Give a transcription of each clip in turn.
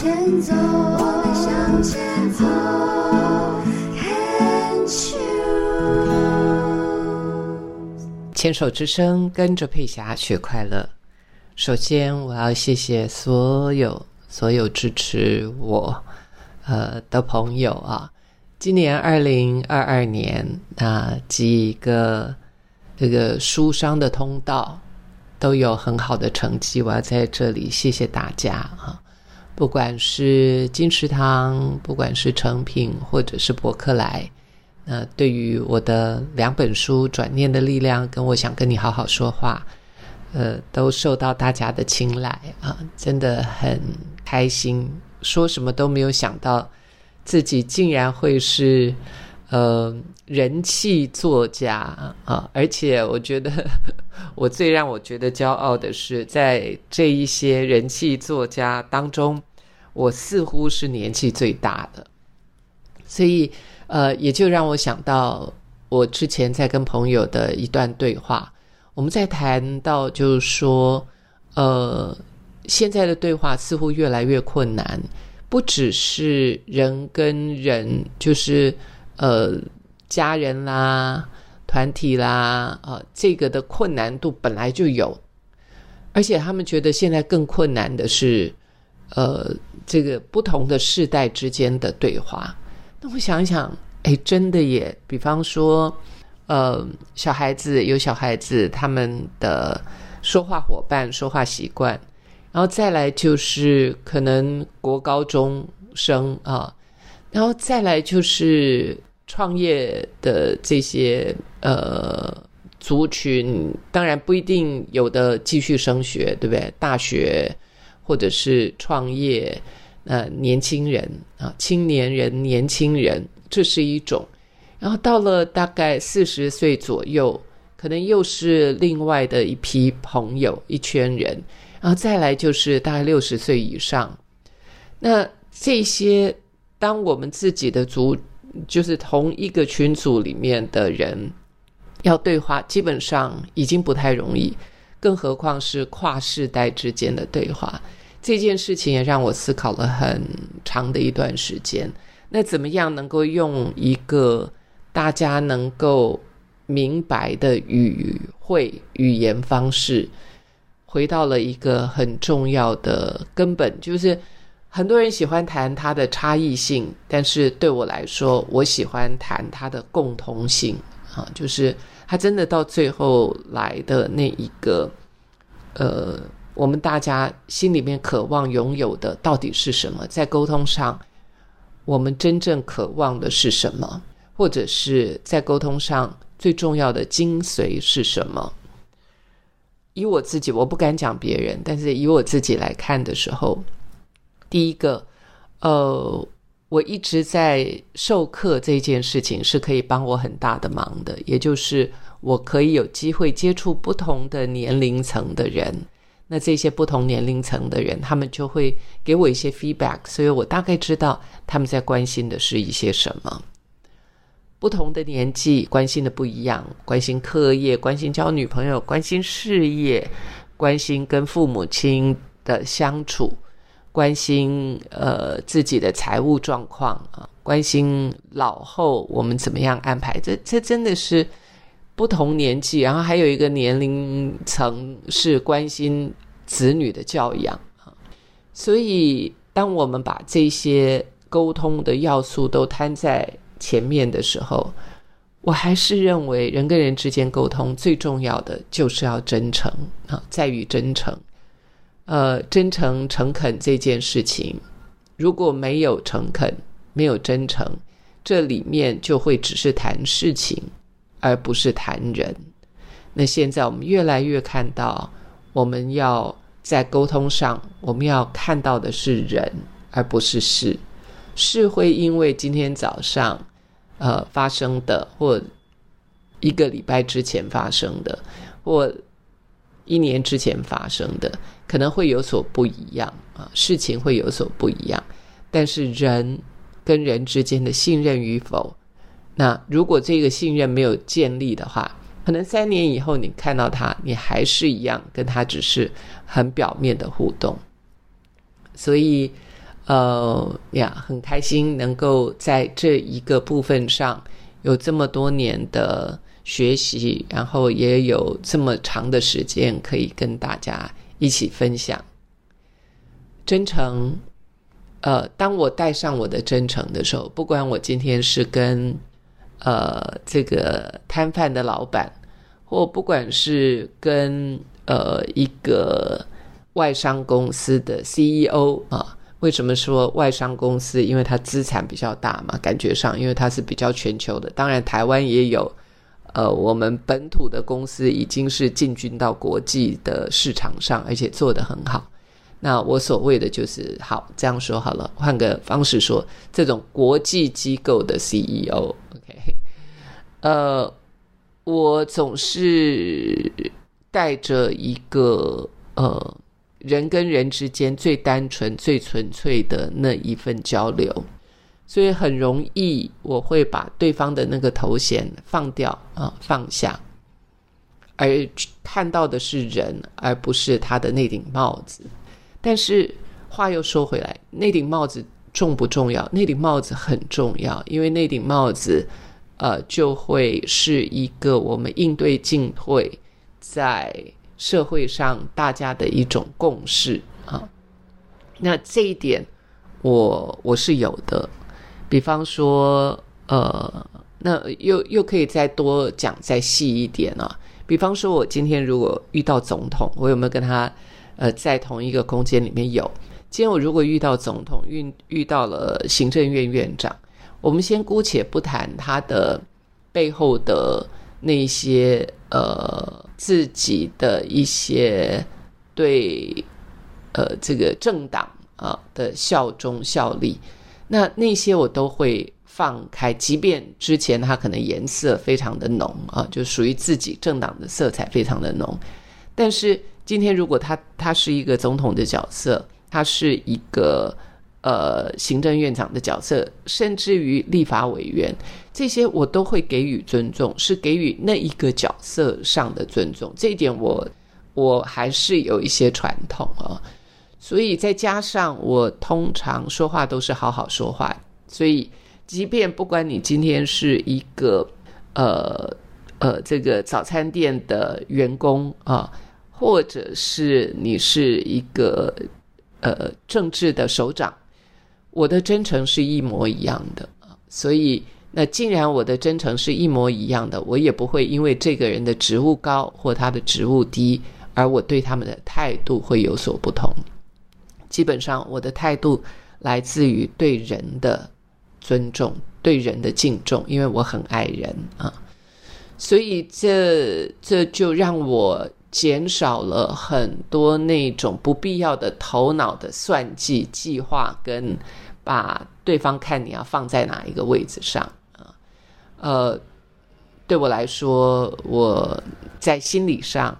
前走，我们向前走。牵手之声，跟着佩霞学快乐。首先我要谢谢所有支持我的朋友啊。今年2022年几个这个书商的通道都有很好的成绩，我要在这里谢谢大家啊！不管是金石堂，不管是诚品，或者是博客来，对于我的两本书《转念的力量》跟《我想跟你好好说话》都受到大家的青睐啊，真的很开心。说什么都没有想到自己竟然会是人气作家啊！而且我觉得我最让我觉得骄傲的是，在这一些人气作家当中，我似乎是年纪最大的，所以也就让我想到我之前在跟朋友的一段对话，我们在谈到就是说现在的对话似乎越来越困难，不只是人跟人，就是家人啦、团体啦，这个的困难度本来就有，而且他们觉得现在更困难的是这个不同的世代之间的对话。那我想一想，真的耶，比方说小孩子他们的说话伙伴、说话习惯，然后再来就是可能国高中生啊，然后再来就是创业的这些族群，当然不一定有的继续升学，对不对？大学或者是创业，年轻人啊，青年人、年轻人，这是一种。然后到了大概40岁左右，可能又是另外的一批朋友、一圈人。然后再来就是大概60岁以上，那这些当我们自己的就是同一个群组里面的人要对话，基本上已经不太容易，更何况是跨世代之间的对话。这件事情也让我思考了很长的一段时间，那怎么样能够用一个大家能够明白的语言方式，回到了一个很重要的根本，就是很多人喜欢谈它的差异性，但是对我来说，我喜欢谈它的共同性啊，就是它真的到最后来的那一个，我们大家心里面渴望拥有的到底是什么？在沟通上，我们真正渴望的是什么？或者是在沟通上最重要的精髓是什么？以我自己，我不敢讲别人，但是以我自己来看的时候，第一个我一直在授课这件事情是可以帮我很大的忙的，也就是我可以有机会接触不同的年龄层的人，那这些不同年龄层的人他们就会给我一些 feedback， 所以我大概知道他们在关心的是一些什么。不同的年纪关心的不一样，关心课业，关心交女朋友，关心事业，关心跟父母亲的相处，关心自己的财务状况啊，关心老后我们怎么样安排，这真的是不同年纪。然后还有一个年龄层是关心子女的教养啊。所以当我们把这些沟通的要素都摊在前面的时候，我还是认为人跟人之间沟通最重要的就是要真诚啊，在于真诚。真诚、诚恳这件事情，如果没有诚恳，没有真诚，这里面就会只是谈事情，而不是谈人。那现在我们越来越看到，我们要在沟通上，我们要看到的是人，而不是事。是会因为今天早上发生的，或一个礼拜之前发生的，或一年之前发生的，可能会有所不一样啊，事情会有所不一样，但是人跟人之间的信任与否，那如果这个信任没有建立的话，可能3年以后你看到他，你还是一样跟他只是很表面的互动。所以很开心能够在这一个部分上有这么多年的学习，然后也有这么长的时间可以跟大家一起分享真诚。当我带上我的真诚的时候，不管我今天是跟这个摊贩的老板，或不管是跟一个外商公司的 CEO 啊，为什么说外商公司？因为它资产比较大嘛，感觉上，因为它是比较全球的。当然台湾也有我们本土的公司已经是进军到国际的市场上，而且做得很好。那我所谓的就是，好，这样说好了，换个方式说，这种国际机构的 CEO， OK， 我总是带着一个人跟人之间最单纯、最纯粹的那一份交流，所以很容易我会把对方的那个头衔放掉放下，而看到的是人，而不是他的那顶帽子。但是话又说回来，那顶帽子重不重要？那顶帽子很重要，因为那顶帽子就会是一个我们应对进退在社会上大家的一种共识啊。那这一点我是有的。比方说那又可以再多讲再细一点啊。比方说我今天如果遇到总统，我有没有跟他在同一个空间里面？有。今天我如果遇到总统，遇到了行政院院长，我们先姑且不谈他的背后的那些自己的一些对这个政党的效忠效力，那些我都会放开，即便之前他可能颜色非常的浓就属于自己政党的色彩非常的浓。但是今天如果他是一个总统的角色，他是一个行政院长的角色，甚至于立法委员，这些我都会给予尊重，是给予那一个角色上的尊重。这一点我还是有一些传统所以再加上我通常说话都是好好说话，所以即便不管你今天是一个这个早餐店的员工或者是你是一个政治的首长，我的真诚是一模一样的。所以那既然我的真诚是一模一样的，我也不会因为这个人的职务高或他的职务低而我对他们的态度会有所不同。基本上我的态度来自于对人的尊重，对人的敬重，因为我很爱人所以这就让我减少了很多那种不必要的头脑的算计、计划，跟把对方看你要放在哪一个位置上对我来说，我在心理上、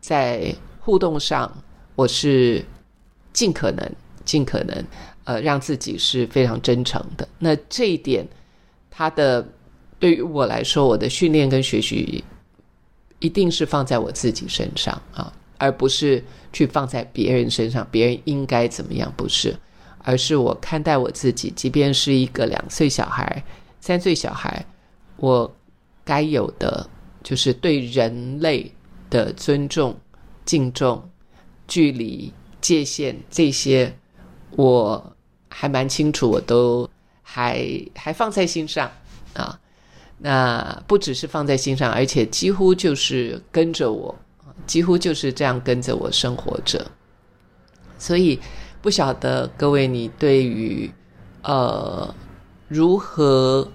在互动上，我是尽可能让自己是非常真诚的。那这一点，它的对于我来说，我的训练跟学习一定是放在我自己身上而不是去放在别人身上，别人应该怎么样，不是，而是我看待我自己，即便是一个2岁小孩、3岁小孩，我该有的就是对人类的尊重、敬重、距离、界限，这些我还蛮清楚，我都还放在心上那不只是放在心上，而且几乎就是跟着我，几乎就是这样跟着我生活着。所以不晓得各位，你对于如何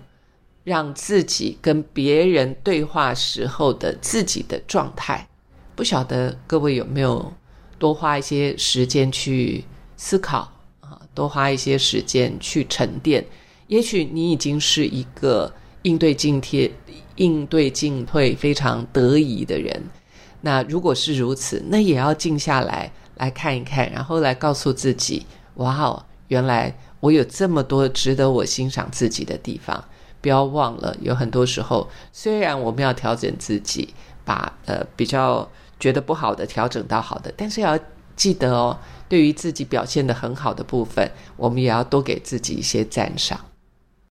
让自己跟别人对话时候的自己的状态，不晓得各位有没有多花一些时间去思考多花一些时间去沉淀。也许你已经是一个应对进退非常得宜的人，那如果是如此，那也要静下来看一看，然后来告诉自己，哇，原来我有这么多值得我欣赏自己的地方。不要忘了，有很多时候虽然我们要调整自己，把比较觉得不好的调整到好的，但是要记得对于自己表现得很好的部分，我们也要多给自己一些赞赏。